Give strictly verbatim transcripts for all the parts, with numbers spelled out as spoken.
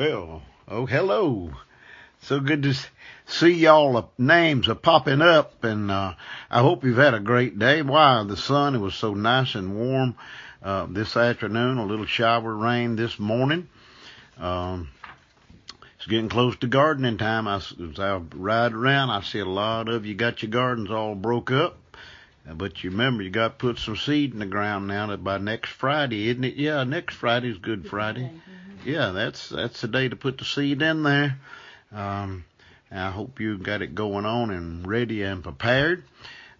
Well, oh, hello. So good to see y'all. Names are popping up, and uh, I hope you've had a great day. Wow, the sun, it was so nice and warm uh, this afternoon. A little shower rain this morning. Um, it's getting close to gardening time. I, as I ride around, I see a lot of you got your gardens all broke up. But you remember, you got to put some seed in the ground now by next Friday, isn't it? Yeah, next Friday's Good Friday. Yeah, that's that's the day to put the seed in there. Um, I hope you got it going on and ready and prepared.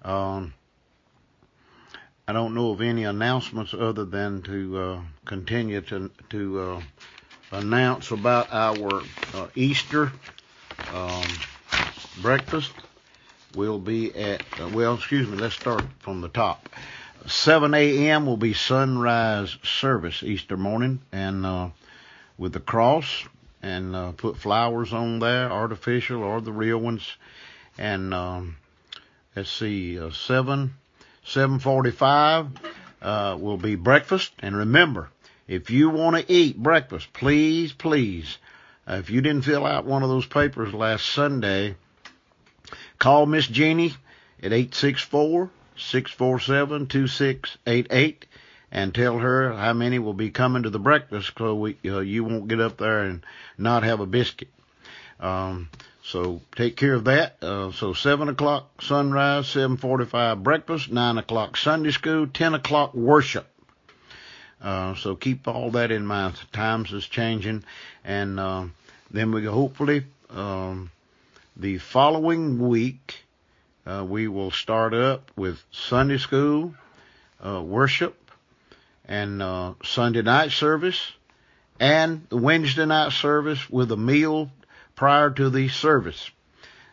Um, I don't know of any announcements other than to uh, continue to to uh, announce about our uh, Easter um, breakfast. We'll be at, uh, well, excuse me, let's start from the top. seven a.m. will be sunrise service Easter morning, and uh, with the cross, and uh, put flowers on there, artificial or the real ones. And um, let's see, uh, seven forty-five uh, will be breakfast. And remember, if you want to eat breakfast, please, please, uh, if you didn't fill out one of those papers last Sunday, call Miss Jeannie at eight six four, six four seven, two six eight eight and tell her how many will be coming to the breakfast so we, uh, you won't get up there and not have a biscuit. Um, so take care of that. Uh, so seven o'clock sunrise, seven forty-five breakfast, nine o'clock Sunday school, ten o'clock worship. Uh, so keep all that in mind. The times is changing. And uh, then we hopefully... Um, The following week, uh, we will start up with Sunday school, uh, worship, and uh, Sunday night service, and the Wednesday night service with a meal prior to the service.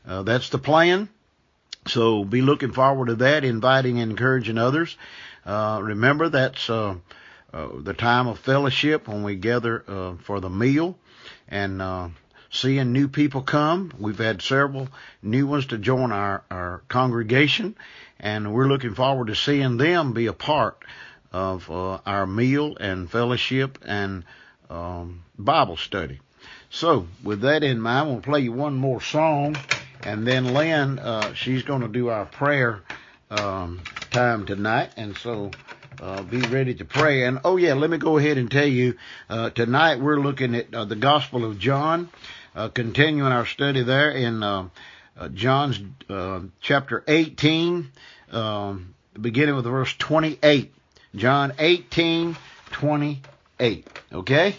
Uh, that's the plan. So be looking forward to that, inviting and encouraging others. Uh, remember, that's uh, uh, the time of fellowship when we gather uh, for the meal, and uh seeing new people come. We've had several new ones to join our, our congregation, and we're looking forward to seeing them be a part of uh, our meal and fellowship and um, Bible study. So with that in mind, I'm going to play you one more song, and then Lynn, uh, she's going to do our prayer um, time tonight, and so Uh, be ready to pray. And, oh, yeah, let me go ahead and tell you, uh, tonight we're looking at uh, the Gospel of John, uh, continuing our study there in uh, uh, John's uh, chapter eighteen, um, beginning with verse twenty-eight. John eighteen, twenty-eight, okay?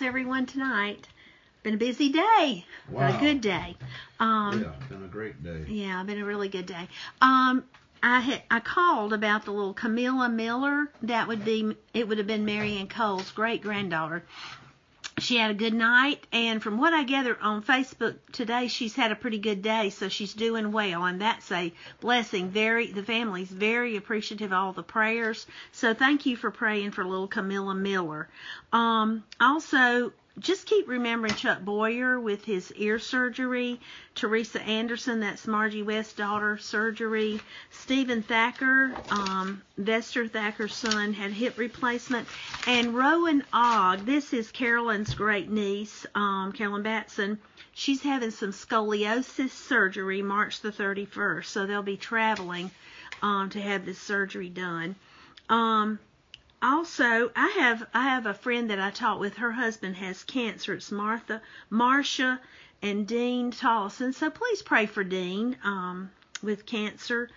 Everyone tonight. Been a busy day. Wow. Been a good day. Um, yeah, it's been a great day. Yeah, been a really good day. Um, I had, I called about the little Camilla Miller. That would be, it would have been Mary Ann Cole's great-granddaughter. She had a good night, and from what I gathered on Facebook today, she's had a pretty good day, so she's doing well, and that's a blessing. Very, the family's very appreciative of all the prayers, so thank you for praying for little Camilla Miller. Um, also, just keep remembering Chuck Boyer with his ear surgery, Teresa Anderson, that's Margie West's daughter, surgery, Stephen Thacker, um, Vester Thacker's son, had hip replacement, and Rowan Ogg, this is Carolyn's great-niece, um, Carolyn Batson, she's having some scoliosis surgery March the thirty-first, so they'll be traveling um, to have this surgery done. Um, Also, I have I have a friend that I talked with. Her husband has cancer. It's Martha, Marcia, and Dean Tolleson. So please pray for Dean um, with cancer.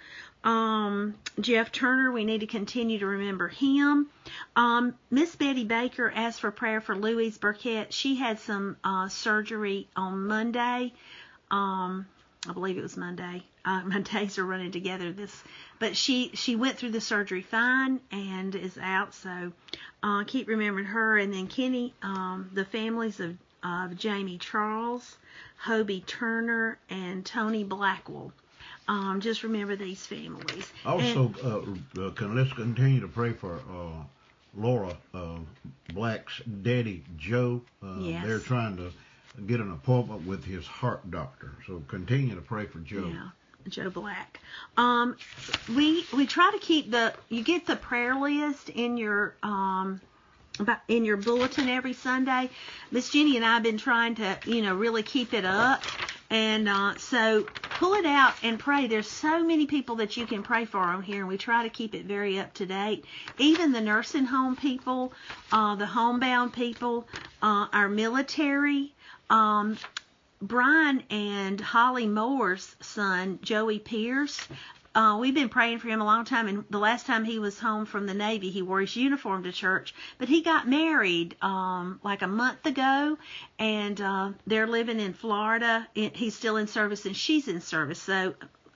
Um, Jeff Turner, we need to continue to remember him. Um, Miss Betty Baker asked for prayer for Louise Burkett. She had some uh, surgery on Monday. Um, I believe it was Monday. Uh, my days are running together this, but she, she went through the surgery fine and is out, so uh, keep remembering her. And then Kenny, um, the families of, of Jamie Charles, Hobie Turner, and Tony Blackwell. Um, just remember these families. Also, and, uh, can, let's continue to pray for uh, Laura uh, Black's daddy, Joe. Uh, yes. They're trying to get an appointment with his heart doctor, so continue to pray for Joe. Yeah. Joe Black. Um, we we try to keep the, you get the prayer list in your um in your bulletin every Sunday. Miss Jenny and I have been trying to, you know, really keep it up, and uh, so pull it out and pray. There's so many people that you can pray for on here, and we try to keep it very up to date. Even the nursing home people, uh, the homebound people, uh, our military. Um, Brian and Holly Moore's son, Joey Pierce, uh, we've been praying for him a long time, and the last time he was home from the Navy, he wore his uniform to church, but he got married um, like a month ago, and uh, they're living in Florida. He's still in service, and she's in service, so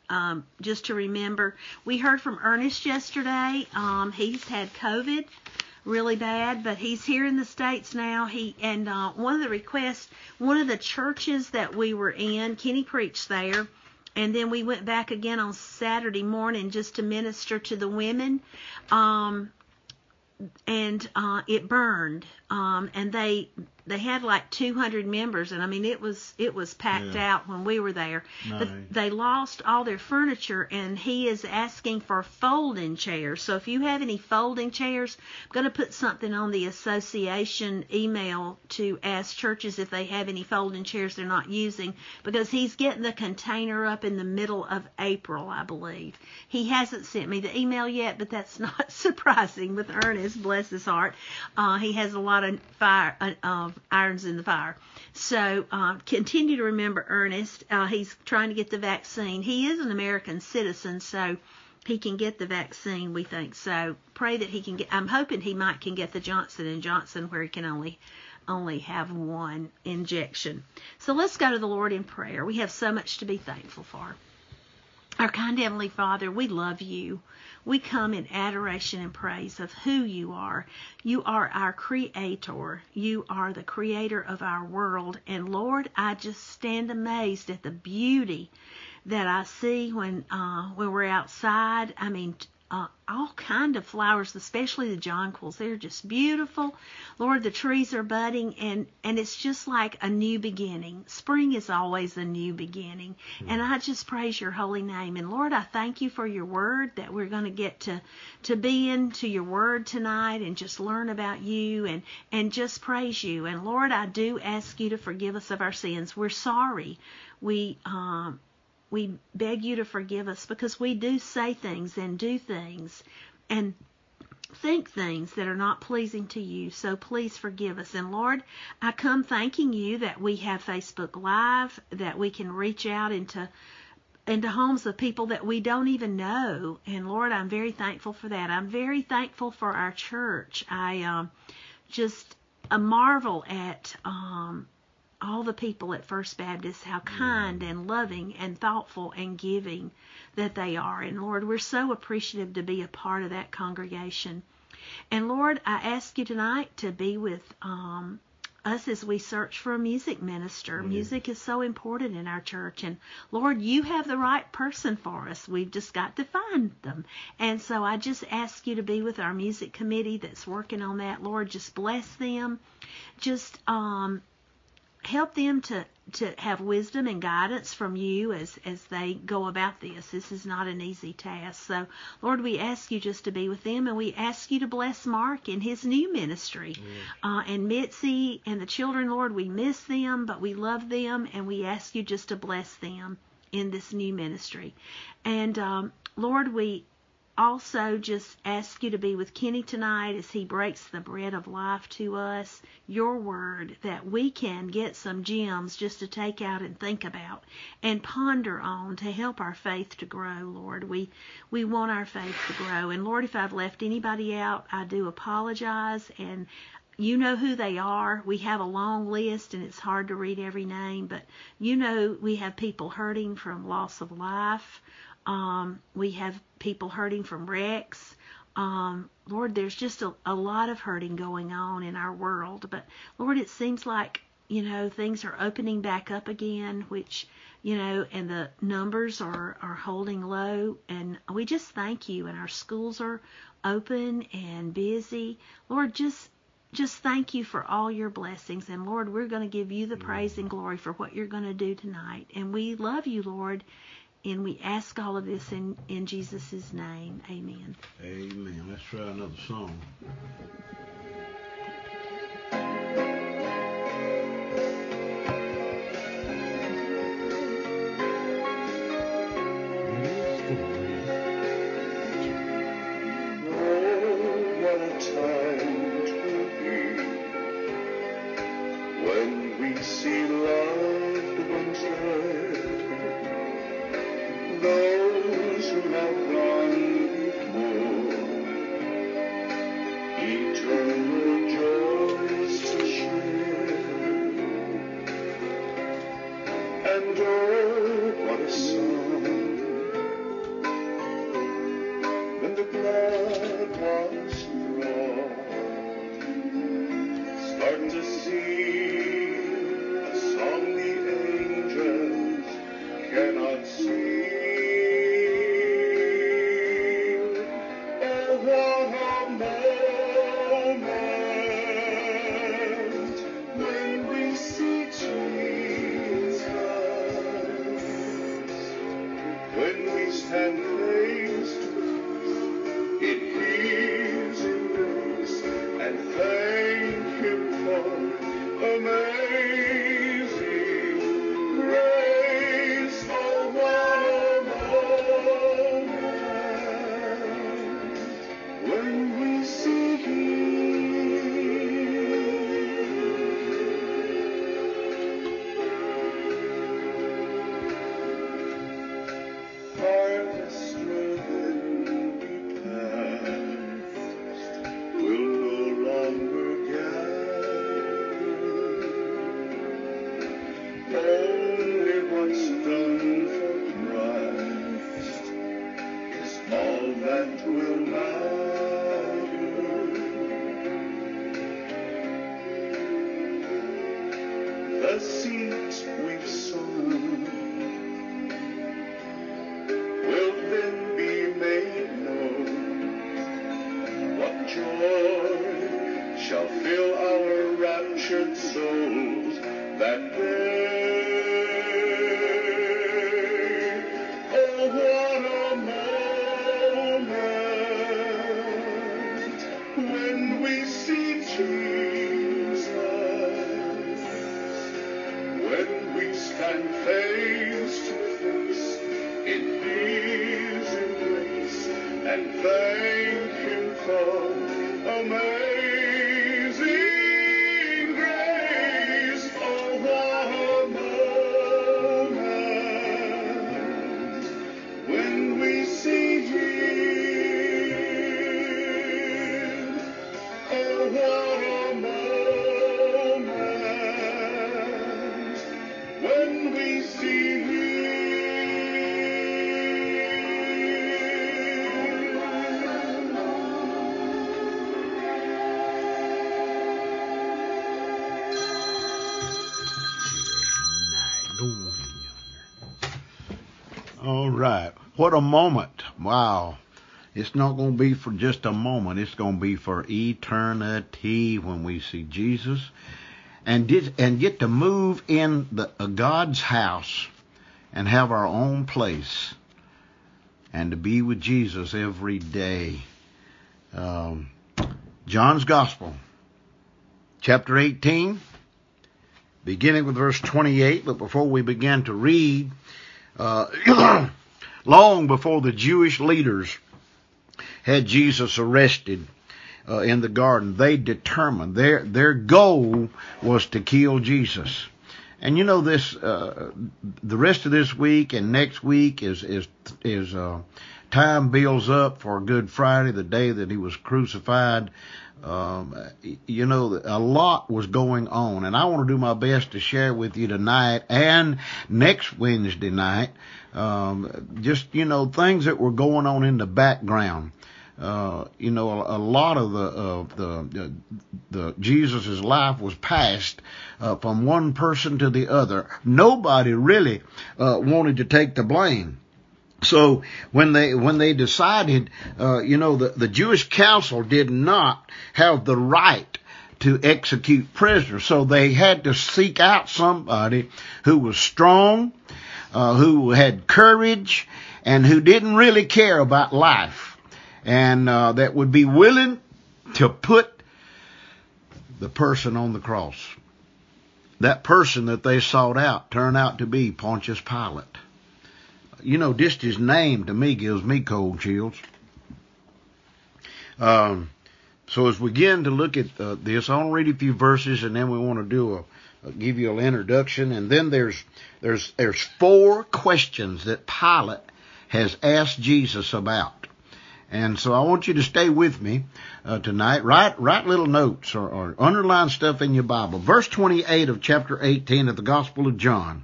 um, just to remember. We heard from Ernest yesterday. Um, he's had COVID really bad, but he's here in the States now. He and uh, one of the requests, one of the churches that we were in, Kenny preached there, and then we went back again on Saturday morning just to minister to the women, um, and uh, it burned, um, and they they had like two hundred members, and I mean it was it was packed yeah. out when we were there. Nice. But they lost all their furniture, and he is asking for folding chairs. So if you have any folding chairs, I'm going to put something on the association email to ask churches if they have any folding chairs they're not using, because he's getting the container up in the middle of April, I believe. He hasn't sent me the email yet, but that's not surprising with Ernest, bless his heart. Uh, he has a lot of fire uh, uh, irons in the fire. So uh, continue to remember Ernest. Uh, he's trying to get the vaccine. He is an American citizen, so he can get the vaccine, we think. So pray that he can get, I'm hoping he might can get the Johnson and Johnson, where he can only only have one injection. So let's go to the Lord in prayer. We have so much to be thankful for. Our kind Heavenly Father, we love you. We come in adoration and praise of who you are. You are our creator. You are the creator of our world. And Lord, I just stand amazed at the beauty that I see when uh, when we're outside. I mean, uh, all kind of flowers, especially the jonquils. They're just beautiful. Lord, the trees are budding, and, and it's just like a new beginning. Spring is always a new beginning. And I just praise your holy name. And Lord, I thank you for your word, that we're going to get to to be into your word tonight and just learn about you and, and just praise you. And Lord, I do ask you to forgive us of our sins. We're sorry. We... Um, We beg you to forgive us, because we do say things and do things and think things that are not pleasing to you. So please forgive us. And Lord, I come thanking you that we have Facebook Live, that we can reach out into into homes of people that we don't even know. And Lord, I'm very thankful for that. I'm very thankful for our church. I um, just uh, marvel at um, all the people at First Baptist, how kind and loving and thoughtful and giving that they are. And Lord, we're so appreciative to be a part of that congregation. And Lord, I ask you tonight to be with um, us as we search for a music minister. Mm-hmm. Music is so important in our church. And Lord, you have the right person for us. We've just got to find them. And so I just ask you to be with our music committee that's working on that. Lord, just bless them. Just um, help them to, to have wisdom and guidance from you as, as they go about this. This is not an easy task. So, Lord, we ask you just to be with them, and we ask you to bless Mark and his new ministry. Mm. Uh, and Mitzi and the children, Lord, we miss them, but we love them, and we ask you just to bless them in this new ministry. And, um, Lord, we also just ask you to be with Kenny tonight as he breaks the bread of life to us, your word, that we can get some gems just to take out and think about and ponder on to help our faith to grow, Lord. We we want our faith to grow. And, Lord, if I've left anybody out, I do apologize, and you know who they are. We have a long list, and it's hard to read every name, but you know we have people hurting from loss of life. Um, we have people hurting from wrecks. Um, Lord, there's just a, a lot of hurting going on in our world. But, Lord, it seems like, you know, things are opening back up again, which, you know, and the numbers are, are holding low. And we just thank you. And our schools are open and busy. Lord, just Just thank you for all your blessings. And, Lord, we're going to give you the praise and glory for what you're going to do tonight. And we love you, Lord. And we ask all of this in, in Jesus' name. Amen. Amen. Let's try another song. What a moment Go on, yonder. All right. What a moment. Wow. It's not going to be for just a moment. It's going to be for eternity when we see Jesus. And, did, and get to move in the, uh, God's house and have our own place. And to be with Jesus every day. Um, John's Gospel. Chapter eighteen. Beginning with verse twenty-eight. But before we begin to read. Uh, long before the Jewish leaders had Jesus arrested uh, in the garden, they determined their their goal was to kill Jesus. And you know this. Uh, the rest of this week and next week is is is uh, time builds up for Good Friday, the day that he was crucified. Um, you know, a lot was going on, and I want to do my best to share with you tonight and next Wednesday night. Um, just you know, things that were going on in the background. Uh, you know, a, a lot of the, uh, the, the, the Jesus's life was passed, uh, from one person to the other. Nobody really, uh, wanted to take the blame. So when they, when they decided, uh, you know, the, the Jewish council did not have the right to execute prisoners. So they had to seek out somebody who was strong, uh, who had courage, and who didn't really care about life. And uh, that would be willing to put the person on the cross. That person that they sought out turned out to be Pontius Pilate. You know, just his name to me gives me cold chills. Um, so as we begin to look at uh, this, I'll read a few verses, and then we want to do a, a give you an introduction. And then there's there's there's four questions that Pilate has asked Jesus about. And so I want you to stay with me uh, tonight. Write, write little notes or, or underline stuff in your Bible. Verse twenty-eight of chapter eighteen of the Gospel of John.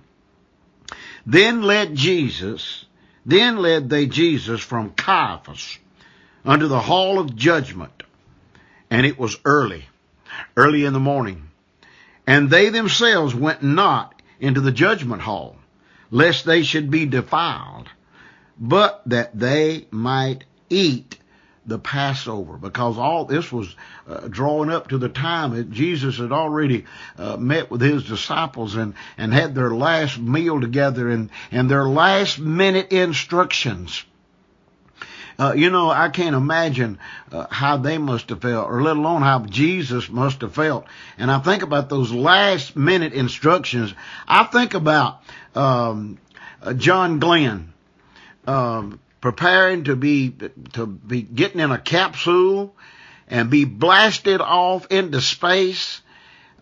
Then led Jesus, then led they Jesus from Caiaphas unto the hall of judgment. And it was early, early in the morning. And they themselves went not into the judgment hall, lest they should be defiled, but that they might eat the Passover, because all this was uh, drawing up to the time that Jesus had already uh, met with his disciples and, and had their last meal together and, and their last minute instructions. Uh, you know, I can't imagine uh, how they must have felt, or let alone how Jesus must have felt. And I think about those last minute instructions. I think about um, uh, John Glenn. Um, preparing to be, to be getting in a capsule and be blasted off into space,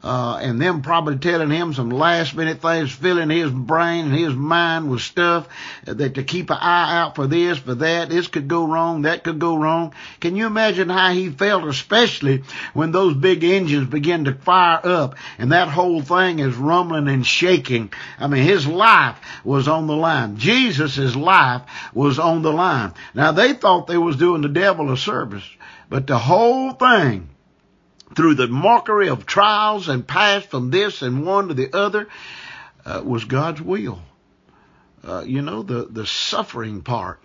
uh, and them probably telling him some last minute things, filling his brain and his mind with stuff that to keep an eye out for this, for that, this could go wrong, that could go wrong. Can you imagine how he felt, especially when those big engines begin to fire up and that whole thing is rumbling and shaking? I mean, his life was on the line. Jesus' life was on the line. Now, they thought they was doing the devil a service, but the whole thing, through the mockery of trials and passed from this and one to the other, uh, was God's will. Uh, you know, the, the suffering part.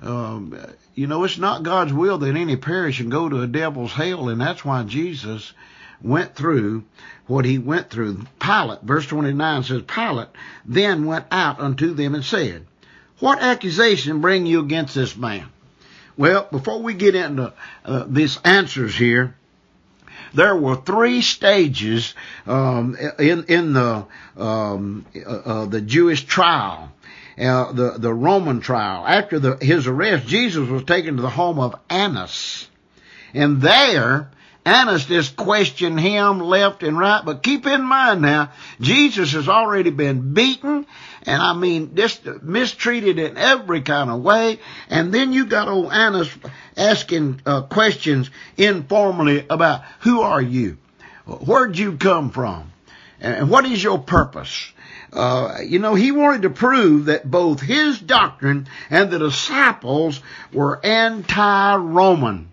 Um, you know, it's not God's will that any perish and go to a devil's hell, and that's why Jesus went through what he went through. Pilate, verse twenty-nine says, Pilate then went out unto them and said, what accusation bring you against this man? Well, before we get into uh, these answers here, there were three stages um, in in the um, uh, uh, the Jewish trial, uh, the the Roman trial. After the, his arrest, Jesus was taken to the home of Annas, and there Annas just questioned him left and right. But keep in mind now, Jesus has already been beaten, and I mean just mistreated in every kind of way. And then you got old Annas asking uh, questions informally about who are you, where'd you come from, and what is your purpose. Uh, you know, he wanted to prove that both his doctrine and the disciples were anti-Roman.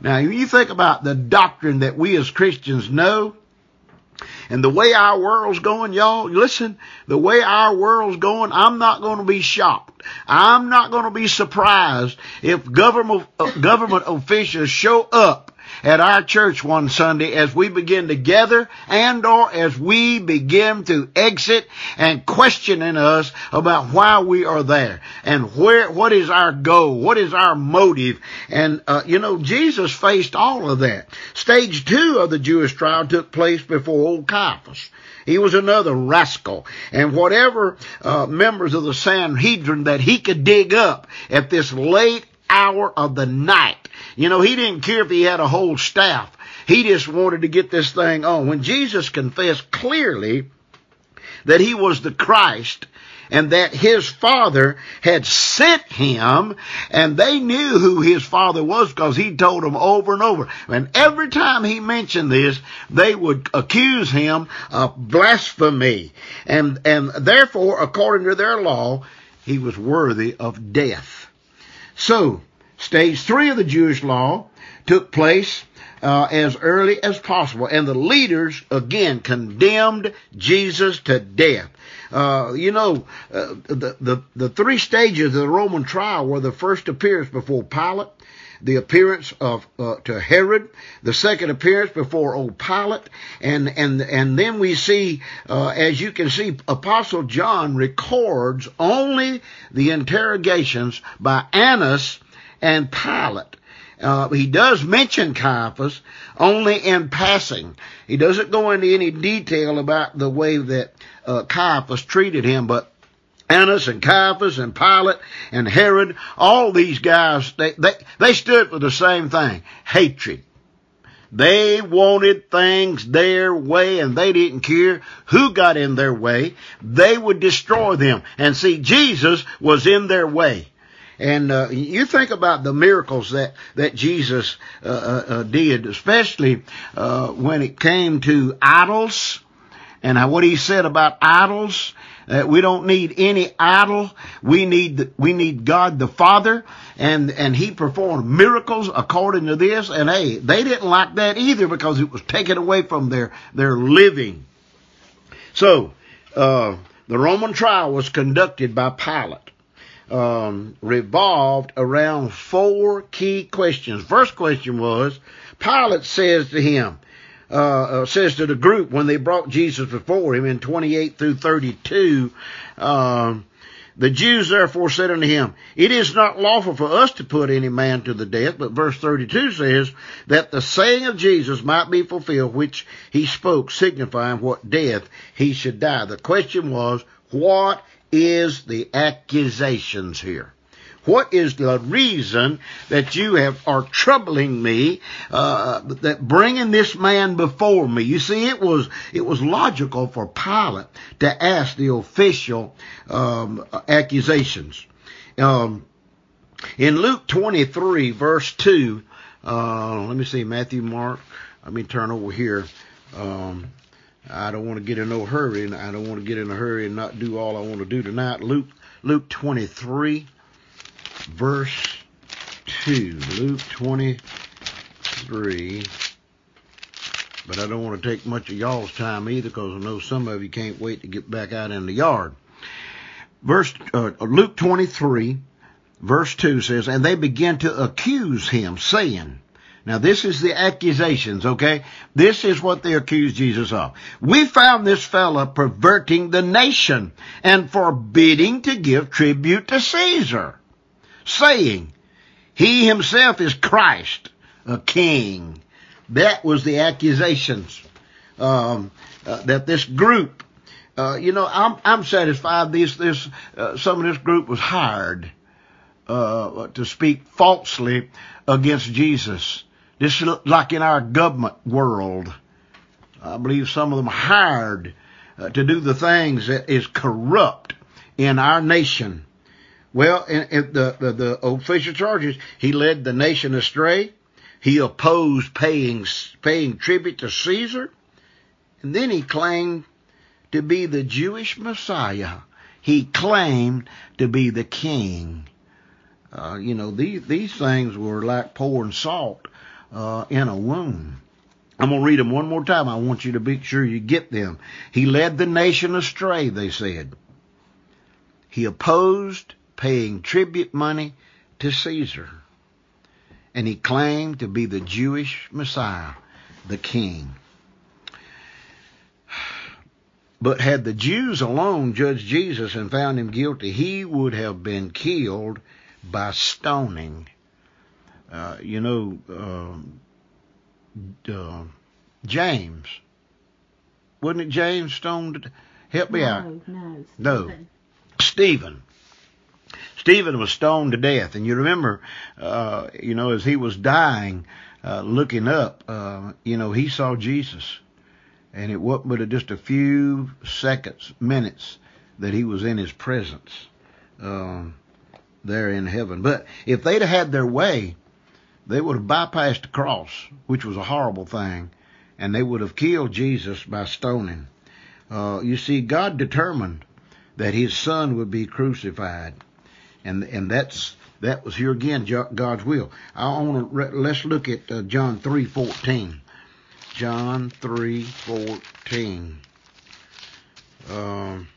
Now, when you think about the doctrine that we as Christians know, And the way our world's going, y'all, listen, the way our world's going, I'm not going to be shocked. I'm not going to be surprised if government uh, government officials show up at our church one Sunday as we begin to gather and or as we begin to exit and questioning us about why we are there and where, what is our goal, what is our motive. And, uh, you know, Jesus faced all of that. Stage two of the Jewish trial took place before old Caiaphas. He was another rascal. And whatever uh, members of the Sanhedrin that he could dig up at this late hour of the night. You know, he didn't care if he had a whole staff. He just wanted to get this thing on. When Jesus confessed clearly that he was the Christ and that his Father had sent him, and they knew who his Father was because he told them over and over. And every time he mentioned this, they would accuse him of blasphemy. And, and therefore, according to their law, he was worthy of death. So, stage three of the Jewish law took place uh, as early as possible, and the leaders, again, condemned Jesus to death. Uh, you know, uh, the, the, the three stages of the Roman trial were the first appearance before Pilate, the appearance of uh, to Herod, the second appearance before old Pilate, and and and then we see, uh, as you can see, Apostle John records only the interrogations by Annas and Pilate. Uh, he does mention Caiaphas only in passing. He doesn't go into any detail about the way that uh, Caiaphas treated him, but Annas and Caiaphas and Pilate and Herod, all these guys, they, they, they stood for the same thing, hatred. They wanted things their way, and they didn't care who got in their way. They would destroy them. And see, Jesus was in their way. And uh, you think about the miracles that, that Jesus uh, uh, did, especially uh, when it came to idols and what he said about idols. Uh, we don't need any idol. We need the, we need God the Father, and and He performed miracles according to this. And hey, they didn't like that either because it was taken away from their their living. So uh, the Roman trial was conducted by Pilate. Um, revolved around four key questions. First question was, Pilate says to him. Uh, says to the group when they brought Jesus before him in twenty-eight through thirty-two, um, the Jews therefore said unto him, it is not lawful for us to put any man to the death. But verse thirty-two says that the saying of Jesus might be fulfilled, which he spoke, signifying what death he should die. The question was, what is the accusations here? What is the reason that you have are troubling me, uh, that bringing this man before me? You see, it was it was logical for Pilate to ask the official um, accusations. Um, in Luke twenty-three, verse two, uh, let me see, Matthew, Mark. Let me turn over here. Um, I don't want to get in no hurry, and I don't want to get in a hurry and not do all I want to do tonight. Luke Luke twenty-three. Verse two, Luke twenty-three, but I don't want to take much of y'all's time either because I know some of you can't wait to get back out in the yard. Verse uh, Luke twenty-three, verse two says, and they began to accuse him, saying, now this is the accusations, okay? This is what they accused Jesus of. We found this fella perverting the nation and forbidding to give tribute to Caesar, saying, he himself is Christ, a king. That was the accusations um, uh, that this group, uh, you know, I'm I'm satisfied this this uh, some of this group was hired uh, to speak falsely against Jesus. This is like in our government world. I believe some of them hired uh, to do the things that is corrupt in our nation. Well, in, in the, the, the official charges, he led the nation astray. He opposed paying paying tribute to Caesar. And then he claimed to be the Jewish Messiah. He claimed to be the king. Uh, you know, these, these things were like pouring salt uh, in a wound. I'm going to read them one more time. I want you to be sure you get them. He led the nation astray, they said. He opposed paying tribute money to Caesar. And he claimed to be the Jewish Messiah, the king. But had the Jews alone judged Jesus and found him guilty, he would have been killed by stoning. Uh, you know, uh, uh, James. Wasn't it James stoned? Help me no, out. No, no. No. Stephen. Stephen was stoned to death. And you remember, uh, you know, as he was dying, uh, looking up, uh, you know, he saw Jesus. And it wasn't but just a few seconds, minutes, that he was in his presence um, there in heaven. But if they'd have had their way, they would have bypassed the cross, which was a horrible thing. And they would have killed Jesus by stoning. Uh, you see, God determined that his son would be crucified. And and that's that was here again God's will. I want to let's look at uh, John three fourteen. John three fourteen. Um,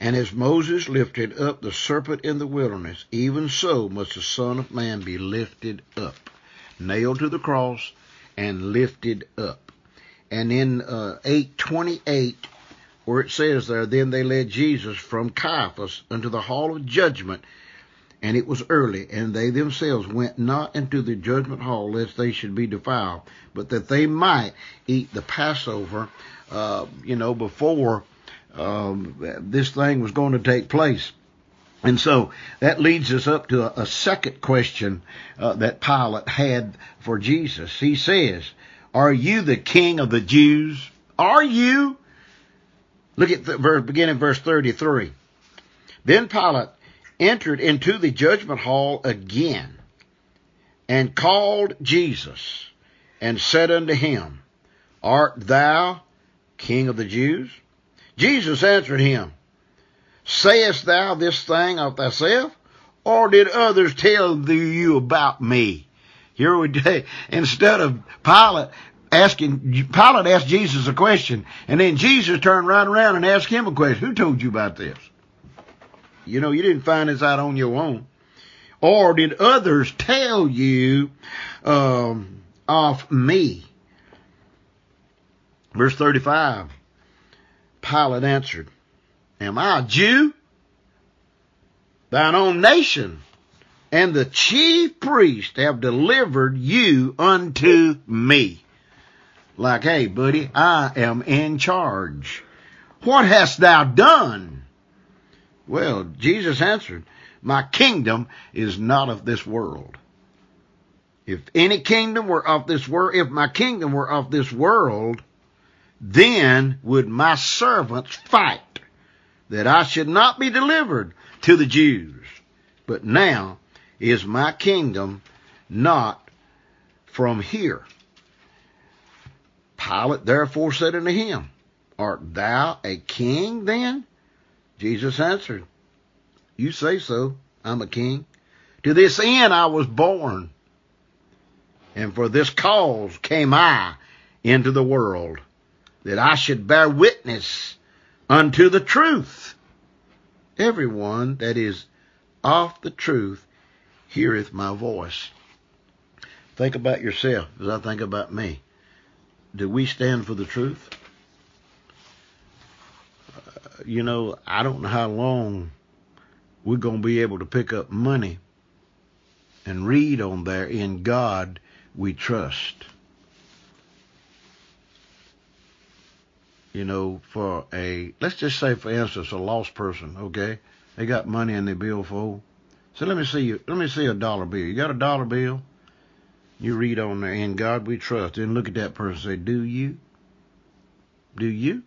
and as Moses lifted up the serpent in the wilderness, even so must the Son of Man be lifted up, nailed to the cross, and lifted up. And in uh, eight twenty eight. Where it says there, then they led Jesus from Caiaphas unto the hall of judgment, and it was early, and they themselves went not into the judgment hall, lest they should be defiled, but that they might eat the Passover, uh, you know, before um, this thing was going to take place. And so that leads us up to a, a second question uh, that Pilate had for Jesus. He says, are you the king of the Jews? Are you? Look at the verse, beginning verse thirty-three. Then Pilate entered into the judgment hall again and called Jesus and said unto him, art thou king of the Jews? Jesus answered him, sayest thou this thing of thyself, or did others tell thee you about me? Here we go. Instead of Pilate asking, Pilate asked Jesus a question, and then Jesus turned right around and asked him a question. Who told you about this? You know, you didn't find this out on your own. Or did others tell you um, of me? Verse thirty-five, Pilate answered, am I a Jew? Thine own nation and the chief priest have delivered you unto me. Like, hey, buddy, I am in charge. What hast thou done? Well, Jesus answered, my kingdom is not of this world. If any kingdom were of this world, if my kingdom were of this world, then would my servants fight that I should not be delivered to the Jews. But now is my kingdom not from here. Pilate therefore said unto him, art thou a king then? Jesus answered, you say so, I'm a king. To this end I was born, and for this cause came I into the world, that I should bear witness unto the truth. Everyone that is of the truth heareth my voice. Think about yourself as I think about me. Do we stand for the truth? Uh, you know, I don't know how long we're going to be able to pick up money and read on there, in God we trust. You know, for a, let's just say, for instance, a lost person, okay? They got money in their billfold. So let me see you, let me see a dollar bill. You got a dollar bill? You read on there, in God we trust. Then look at that person and say, do you? Do you?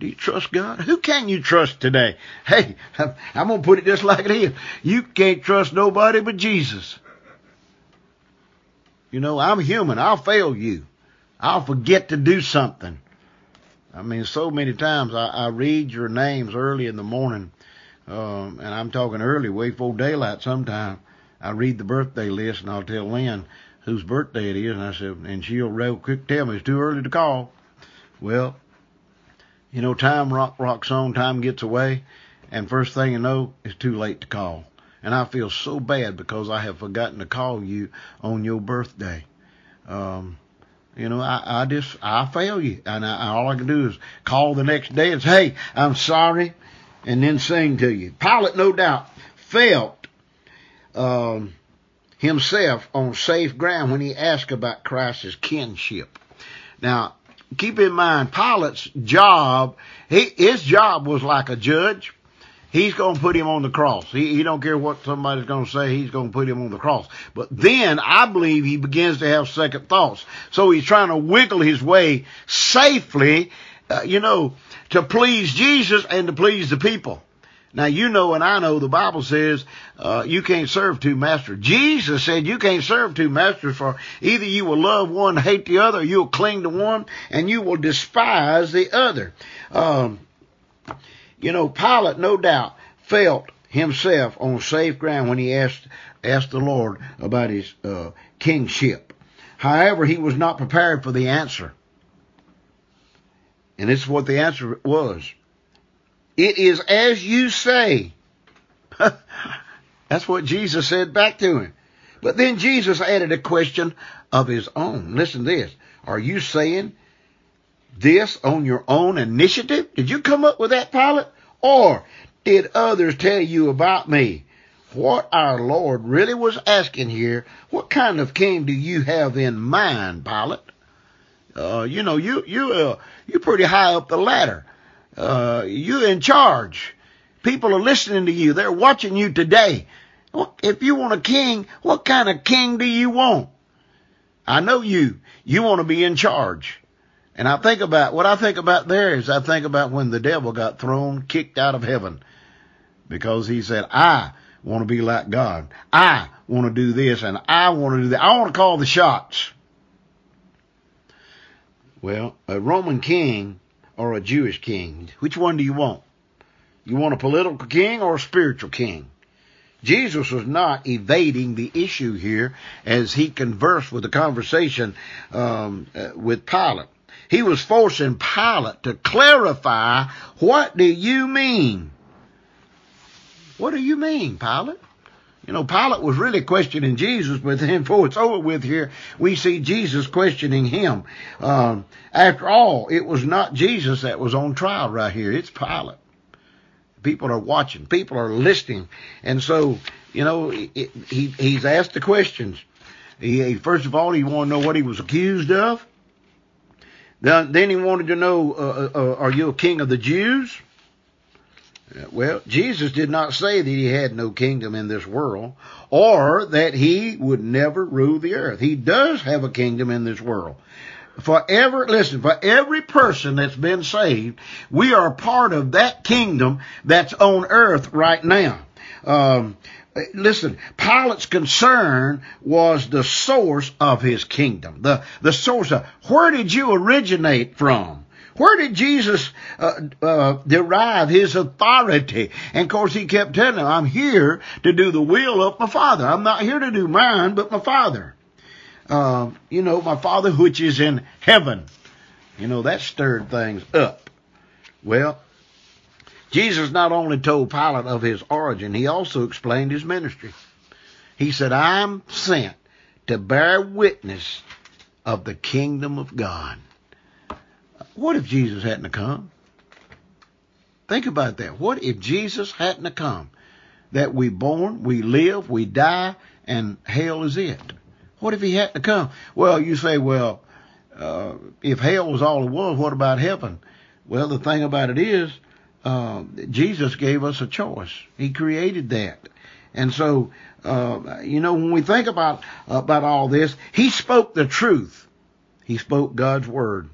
Do you trust God? Who can you trust today? Hey, I'm, I'm going to put it just like it is. You can't trust nobody but Jesus. You know, I'm human. I'll fail you. I'll forget to do something. I mean, so many times I, I read your names early in the morning, um, and I'm talking early, way before daylight sometime. I read the birthday list, and I'll tell Lynn, whose birthday it is, and I said, and she'll real quick tell me it's too early to call. Well, you know, time rock, rocks on, time gets away, and first thing you know, it's too late to call. And I feel so bad because I have forgotten to call you on your birthday. Um, you know, I, I just, I fail you. And I, all I can do is call the next day and say, hey, I'm sorry, and then sing to you. Pilate, no doubt, felt um, himself on safe ground when he asked about Christ's kinship. Now, keep in mind, Pilate's job, he, his job was like a judge. He's going to put him on the cross. He, he don't care what somebody's going to say. He's going to put him on the cross. But then I believe he begins to have second thoughts. So he's trying to wiggle his way safely, uh, you know, to please Jesus and to please the people. Now, you know, and I know the Bible says uh, you can't serve two masters. Jesus said you can't serve two masters, for either you will love one, hate the other, or you'll cling to one, and you will despise the other. Um, you know, Pilate, no doubt, felt himself on safe ground when he asked, asked the Lord about his uh, kingship. However, he was not prepared for the answer. And this is what the answer was. It is as you say. That's what Jesus said back to him. But then Jesus added a question of his own. Listen to this. Are you saying this on your own initiative? Did you come up with that, Pilate? Or did others tell you about me? What our Lord really was asking here, what kind of king do you have in mind, Pilate? Uh, you know, you, you, uh, you're pretty high up the ladder. Uh, you're in charge. People are listening to you. They're watching you today. If you want a king, what kind of king do you want? I know you. You want to be in charge. And I think about, what I think about there is I think about when the devil got thrown, kicked out of heaven. Because he said, I want to be like God. I want to do this and I want to do that. I want to call the shots. Well, a Roman king or a Jewish king, which one do you want? You want a political king or a spiritual king? Jesus was not evading the issue here as he conversed with the conversation um, uh, with Pilate. He was forcing Pilate to clarify, what do you mean? What do you mean, Pilate? You know, Pilate was really questioning Jesus, but then before it's over with here, we see Jesus questioning him. Um, after all, it was not Jesus that was on trial right here. It's Pilate. People are watching. People are listening. And so, you know, it, it, he, he's asked the questions. He, he, first of all, he wanted to know what he was accused of. Then, then he wanted to know, uh, uh, are you a king of the Jews? Well, Jesus did not say that he had no kingdom in this world or that he would never rule the earth. He does have a kingdom in this world. For every, listen, for every person that's been saved, we are part of that kingdom that's on earth right now. Um, listen, Pilate's concern was the source of his kingdom, the, the source of where did you originate from? Where did Jesus uh, uh, derive his authority? And, of course, he kept telling them, I'm here to do the will of my Father. I'm not here to do mine, but my Father. Uh, you know, my Father which is in heaven. You know, that stirred things up. Well, Jesus not only told Pilate of his origin, he also explained his ministry. He said, I'm sent to bear witness of the kingdom of God. What if Jesus hadn't have come? Think about that. What if Jesus hadn't have come? That we born, we live, we die, and hell is it. What if he hadn't have come? Well, you say, well, uh, if hell was all it was, what about heaven? Well, the thing about it is, uh, Jesus gave us a choice. He created that. And so, uh, you know, when we think about, about all this, he spoke the truth. He spoke God's word.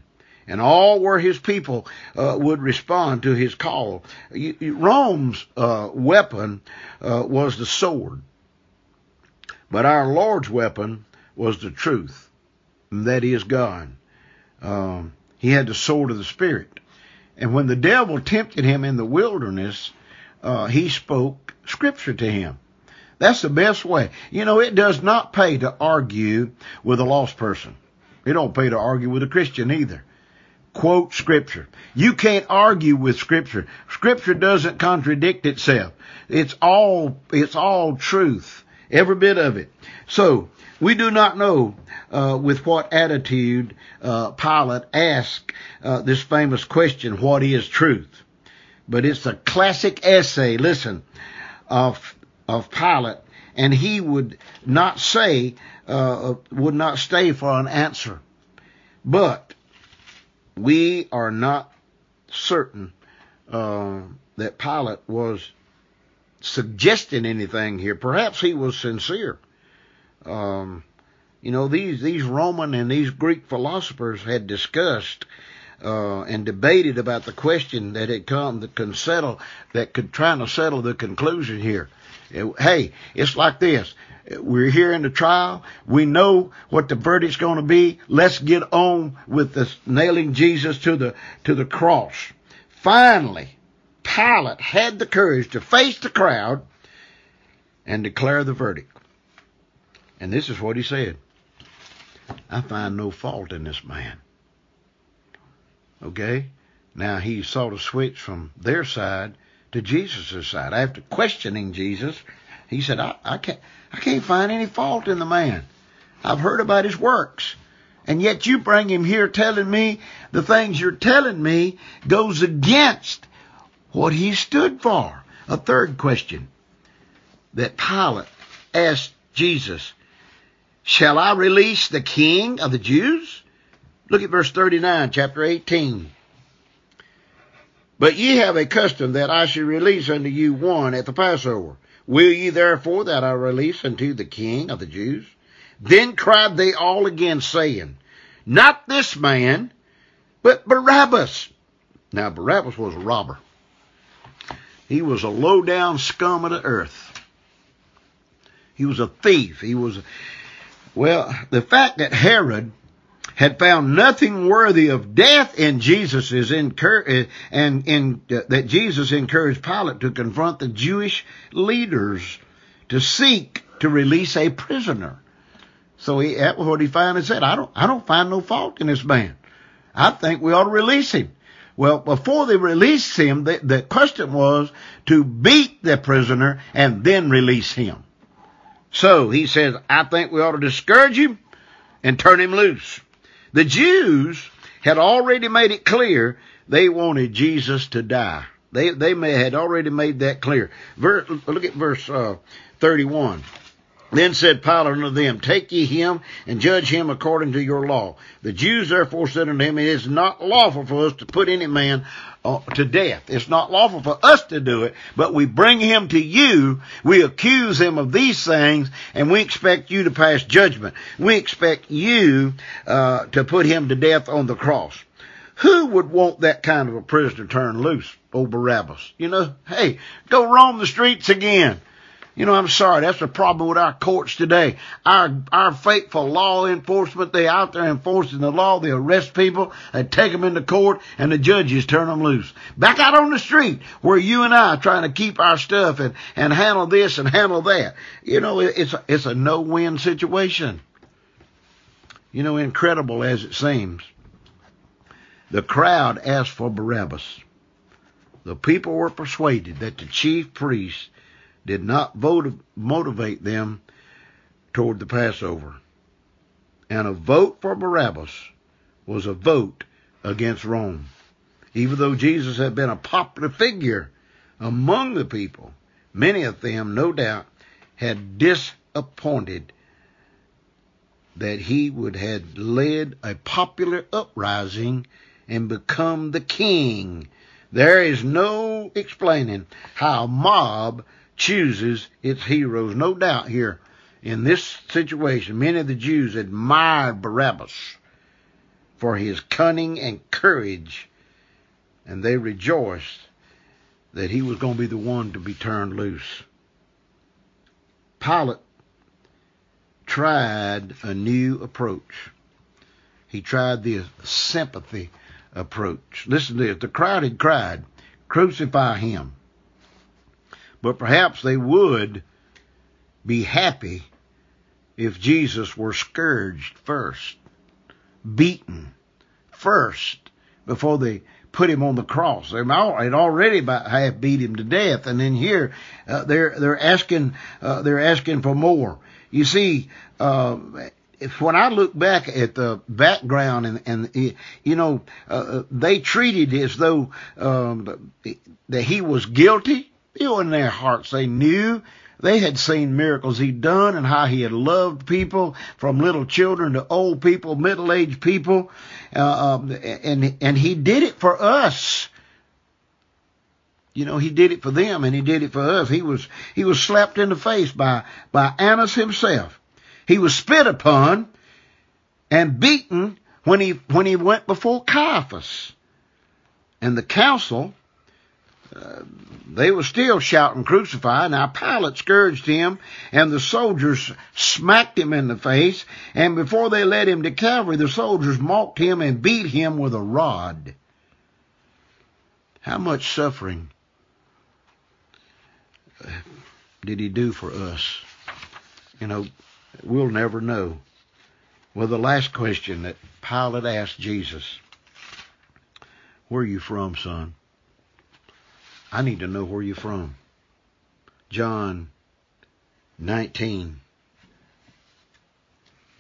And all were his people uh, would respond to his call. Rome's uh, weapon uh, was the sword. But our Lord's weapon was the truth. And that is God. Um, he had the sword of the Spirit. And when the devil tempted him in the wilderness, uh, he spoke scripture to him. That's the best way. You know, it does not pay to argue with a lost person. It don't pay to argue with a Christian either. Quote Scripture. You can't argue with Scripture. Scripture doesn't contradict itself. It's all, it's all truth. Every bit of it. So, we do not know uh, with what attitude uh, Pilate asked uh, this famous question, what is truth? But it's a classic essay, listen, of of Pilate, and he would not say, uh, would not stay for an answer. But we are not certain uh, that Pilate was suggesting anything here. Perhaps he was sincere. Um, you know, these, these Roman and these Greek philosophers had discussed Uh, and debated about the question that had come that could settle, that could try to settle the conclusion here. It, hey, it's like this. We're here in the trial. We know what the verdict's going to be. Let's get on with this nailing Jesus to the, to the cross. Finally, Pilate had the courage to face the crowd and declare the verdict. And this is what he said. I find no fault in this man. Okay, now he sort of switched from their side to Jesus' side. After questioning Jesus, he said, I, I can't I can't find any fault in the man. I've heard about his works. And yet you bring him here telling me the things you're telling me goes against what he stood for. A third question that Pilate asked Jesus, shall I release the king of the Jews? Look at verse thirty-nine, chapter eighteen. But ye have a custom that I should release unto you one at the Passover. Will ye therefore that I release unto the king of the Jews? Then cried they all again, saying, not this man, but Barabbas. Now, Barabbas was a robber. He was a low-down scum of the earth. He was a thief. He was, well, the fact that Herod had found nothing worthy of death in Jesus's encourage, and in uh, that Jesus encouraged Pilate to confront the Jewish leaders to seek to release a prisoner. So he, that was what he finally said. I don't, I don't find no fault in this man. I think we ought to release him. Well, before they released him, the, the custom was to beat the prisoner and then release him. So he says, I think we ought to discourage him and turn him loose. The Jews had already made it clear they wanted Jesus to die. They they may had already made that clear. Ver, look at verse uh, thirty-one. Then said Pilate unto them, take ye him and judge him according to your law. The Jews therefore said unto him, it is not lawful for us to put any man uh, to death. It's not lawful for us to do it, but we bring him to you. We accuse him of these things, and we expect you to pass judgment. We expect you uh, to put him to death on the cross. Who would want that kind of a prisoner turned loose? Oh, Barabbas. You know, hey, go roam the streets again. You know, I'm sorry, that's the problem with our courts today. Our our faithful law enforcement, they out there enforcing the law. They arrest people, they take them into court, and the judges turn them loose. Back out on the street where you and I are trying to keep our stuff and, and handle this and handle that. You know, it's a, it's a no-win situation. You know, incredible as it seems, the crowd asked for Barabbas. The people were persuaded that the chief priests did not vote, motivate them toward the Passover. And a vote for Barabbas was a vote against Rome. Even though Jesus had been a popular figure among the people, many of them, no doubt, had disappointed that he would have led a popular uprising and become the king. There is no explaining how a mob chooses its heroes. No doubt here in this situation, many of the Jews admired Barabbas for his cunning and courage, and they rejoiced that he was going to be the one to be turned loose. Pilate tried a new approach. He tried the sympathy approach. Listen to this. The crowd had cried, crucify him. But perhaps they would be happy if Jesus were scourged first, beaten first, before they put him on the cross. They'd already about half beat him to death, and then here uh, they're they're asking uh, they're asking for more. You see, uh, if when I look back at the background, and and you know uh, they treated as though um, that he was guilty. You know, in their hearts they knew. They had seen miracles he'd done and how he had loved people, from little children to old people, middle-aged people. Uh, and and he did it for us. You know, he did it for them and he did it for us. He was he was slapped in the face by, by Annas himself. He was spit upon and beaten when he when he went before Caiaphas. And the council, Uh, they were still shouting, "Crucify!" Now Pilate scourged him, and the soldiers smacked him in the face. And before they led him to Calvary, the soldiers mocked him and beat him with a rod. How much suffering did he do for us? You know, we'll never know. Well, the last question that Pilate asked Jesus, "Where are you from, son?" I need to know where you're from. John nineteen.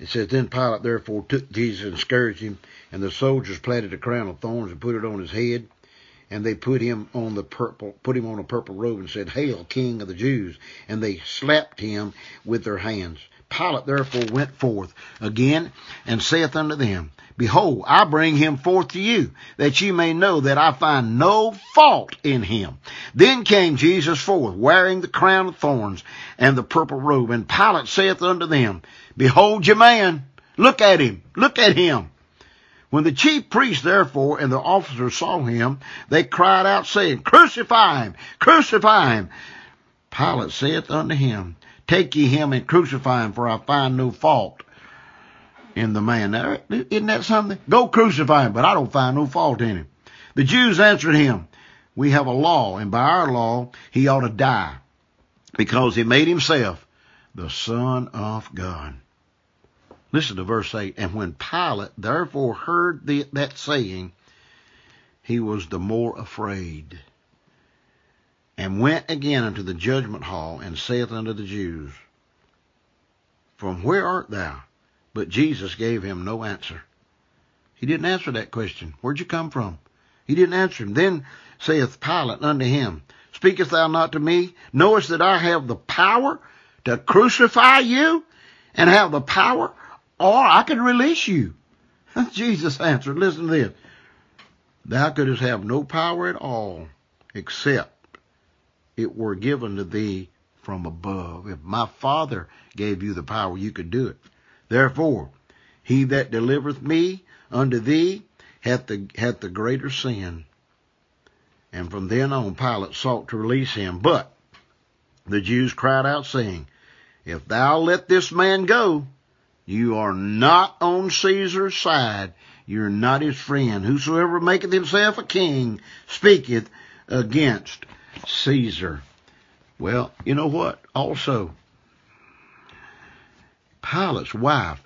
It says, "Then Pilate therefore took Jesus and scourged him, and the soldiers planted a crown of thorns and put it on his head, and they put him on the purple, put him on a purple robe and said, 'Hail, King of the Jews!' And they slapped him with their hands. Pilate therefore went forth again and saith unto them, 'Behold, I bring him forth to you, that ye may know that I find no fault in him.' Then came Jesus forth, wearing the crown of thorns and the purple robe. And Pilate saith unto them, 'Behold your man, look at him, look at him.' When the chief priests therefore and the officers saw him, they cried out, saying, 'Crucify him, crucify him.' Pilate saith unto him, 'Take ye him and crucify him, for I find no fault in the man.'" Now, isn't that something? Go crucify him, but I don't find no fault in him. "The Jews answered him, 'We have a law, and by our law he ought to die, because he made himself the Son of God.'" Listen to verse eight. "And when Pilate therefore heard the, that saying, he was the more afraid, and went again unto the judgment hall, and saith unto the Jews, 'From where art thou?' But Jesus gave him no answer." He didn't answer that question. Where'd you come from? He didn't answer him. "Then saith Pilate unto him, 'Speakest thou not to me? Knowest that I have the power to crucify you, and have the power, or I can release you?' Jesus answered, listen to this, 'Thou couldst have no power at all, except it were given to thee from above.' If my Father gave you the power, you could do it. Therefore, he that delivereth me unto thee hath the, hath the greater sin." And from then on, Pilate sought to release him. But the Jews cried out, saying, "If thou let this man go, you are not on Caesar's side. You're not his friend. Whosoever maketh himself a king speaketh against Caesar." Well, you know what? Also, Pilate's wife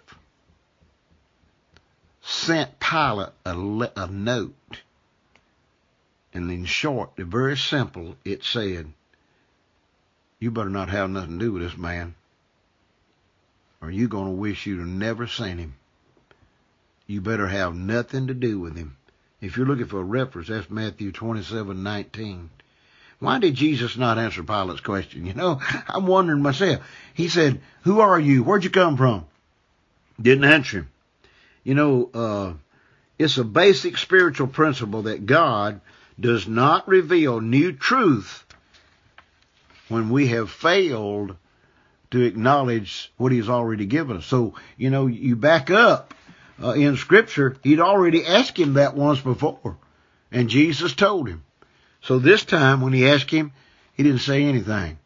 sent Pilate a, le- a note. And in short, very simple, it said, "You better not have nothing to do with this man, or you're going to wish you'd never seen him. You better have nothing to do with him." If you're looking for a reference, that's Matthew twenty-seven nineteen. Why did Jesus not answer Pilate's question? You know, I'm wondering myself. He said, "Who are you? Where'd you come from?" Didn't answer him. You know, uh, it's a basic spiritual principle that God does not reveal new truth when we have failed to acknowledge what he's already given us. So, you know, you back up uh, in Scripture. He'd already asked him that once before, and Jesus told him. So this time when he asked him, he didn't say anything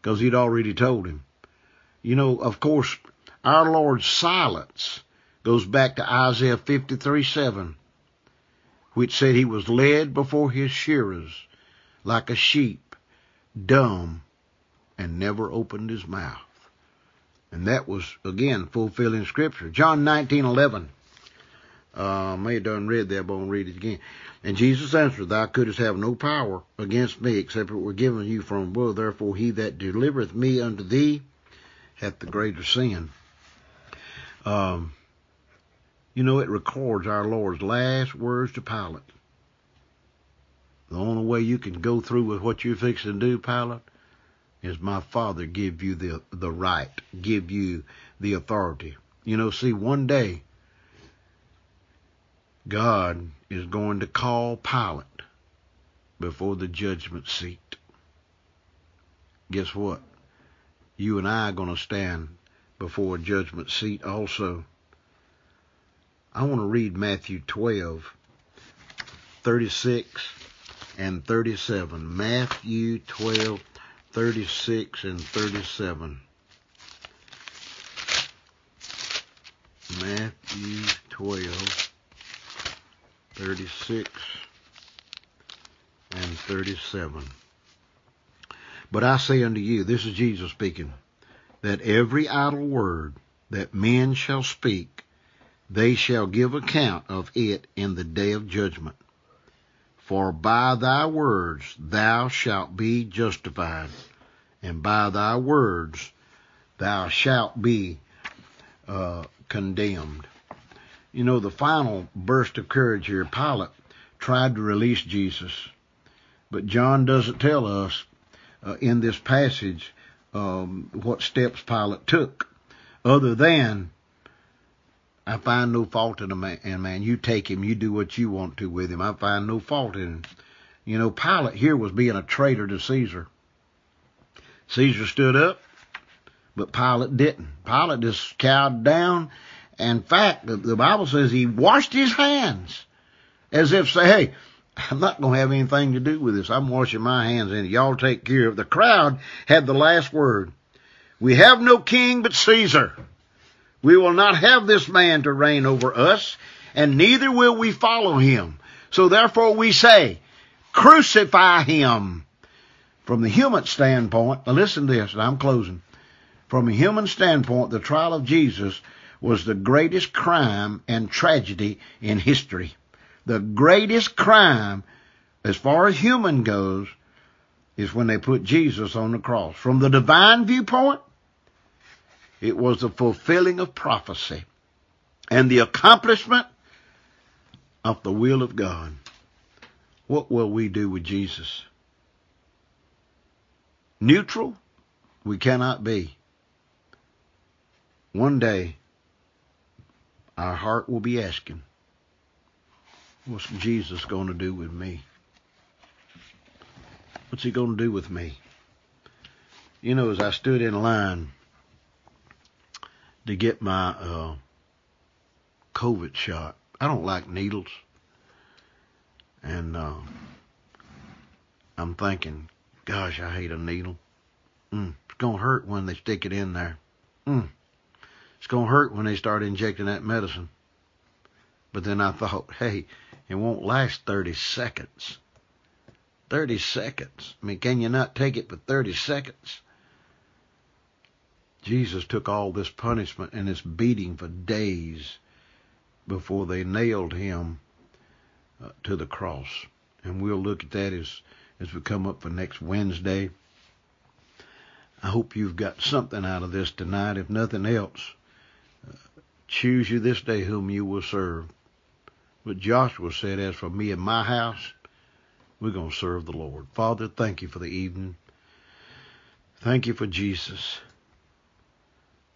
because he'd already told him. You know, of course, our Lord's silence goes back to Isaiah fifty-three seven, which said he was led before his shearers like a sheep, dumb, and never opened his mouth. And that was, again, fulfilling Scripture. John nineteen eleven. Uh, I may have done read that, but I'm going to read it again. And Jesus answered, Thou couldst have no power against me, except it were given you from above. Therefore he that delivereth me unto thee hath the greater sin. Um, you know, it records our Lord's last words to Pilate. The only way you can go through with what you're fixing to do, Pilate, is my Father give you the, the right, give you the authority. You know, see, one day, God is going to call Pilate before the judgment seat. Guess what? You and I are going to stand before a judgment seat also. I want to read Matthew twelve, thirty-six and thirty-seven. Matthew twelve, thirty-six and thirty-seven. Matthew twelve, thirty-six and thirty-seven. But I say unto you, this is Jesus speaking, that every idle word that men shall speak, they shall give account of it in the day of judgment. For by thy words thou shalt be justified, and by thy words thou shalt be uh, condemned. You know, the final burst of courage here, Pilate tried to release Jesus. But John doesn't tell us uh, in this passage um, what steps Pilate took. Other than, I find no fault in a man. And man, you take him, you do what you want to with him. I find no fault in him. You know, Pilate here was being a traitor to Caesar. Caesar stood up, but Pilate didn't. Pilate just cowed down. In fact, the Bible says he washed his hands as if say, hey, I'm not going to have anything to do with this. I'm washing my hands in it. Y'all take care of it. The crowd had the last word. We have no king but Caesar. We will not have this man to reign over us, and neither will we follow him. So therefore we say, crucify him. From the human standpoint, now listen to this, and I'm closing. From a human standpoint, the trial of Jesus was the greatest crime and tragedy in history. The greatest crime, as far as human goes, is when they put Jesus on the cross. From the divine viewpoint, it was the fulfilling of prophecy and the accomplishment of the will of God. What will we do with Jesus? Neutral, we cannot be. One day, our heart will be asking, what's Jesus going to do with me? What's he going to do with me? You know, as I stood in line to get my uh, COVID shot, I don't like needles. And uh, I'm thinking, gosh, I hate a needle. Mm, it's going to hurt when they stick it in there. Mm. It's going to hurt when they start injecting that medicine. But then I thought, hey, it won't last thirty seconds. thirty seconds. I mean, can you not take it for thirty seconds? Jesus took all this punishment and this beating for days before they nailed him uh, to the cross. And we'll look at that as, as we come up for next Wednesday. I hope you've got something out of this tonight, if nothing else. Choose you this day whom you will serve. But Joshua said, as for me and my house, we're going to serve the Lord. Father, thank you for the evening. Thank you for Jesus.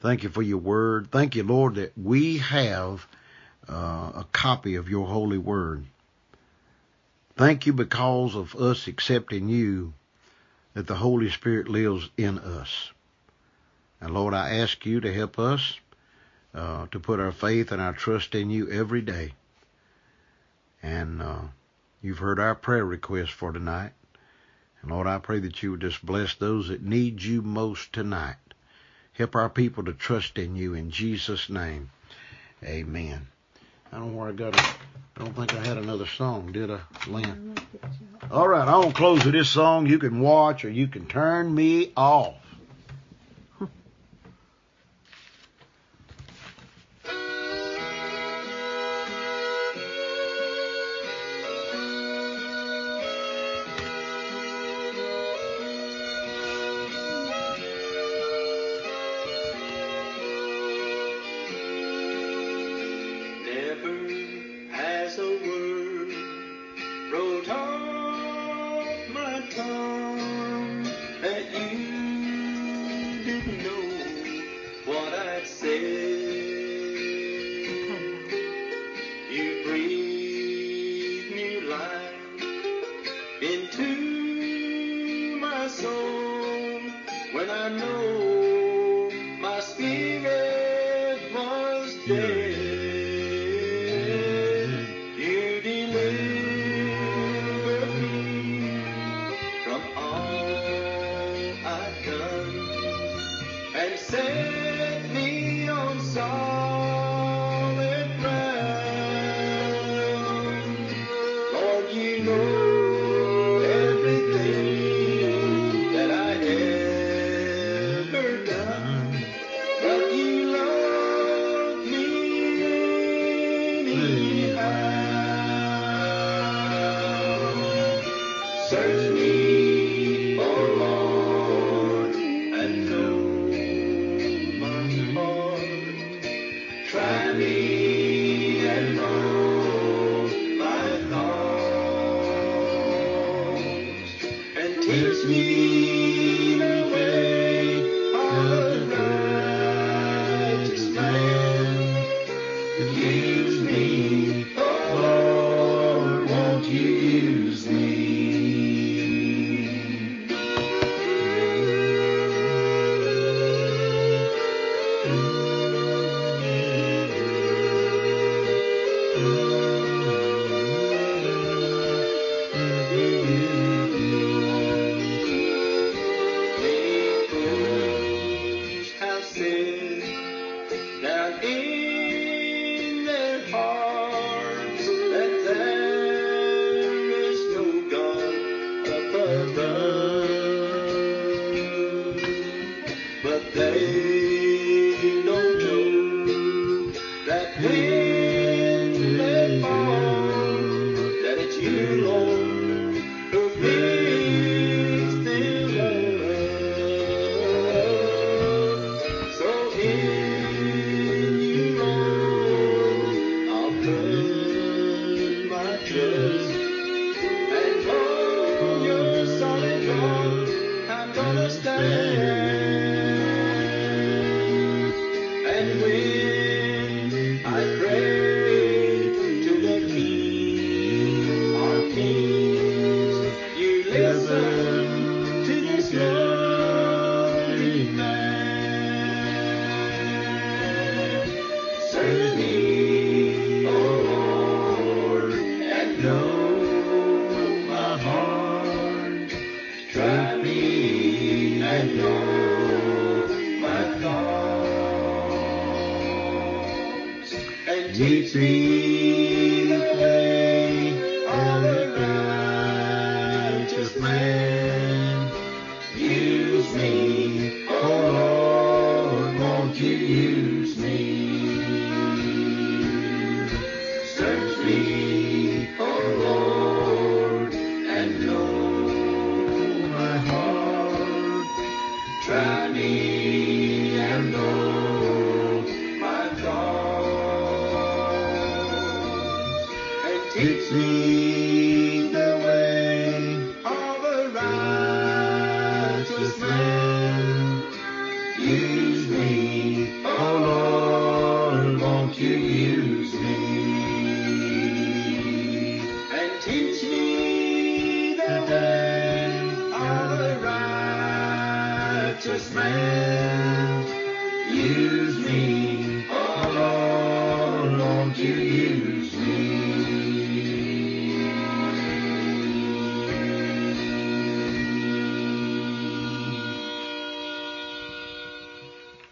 Thank you for your word. Thank you, Lord, that we have uh, a copy of your holy word. Thank you because of us accepting you that the Holy Spirit lives in us. And Lord, I ask you to help us Uh, to put our faith and our trust in you every day. And uh, you've heard our prayer request for tonight. And Lord, I pray that you would just bless those that need you most tonight. Help our people to trust in you in Jesus' name. Amen. I don't know where I got it. I don't think I had another song, did I, Lynn? All right, I'm going to close with this song. You can watch or you can turn me off. when I know my spirit was dead. You deliver me from all I've done and set me on solid ground. Lord, you know.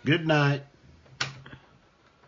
Good night.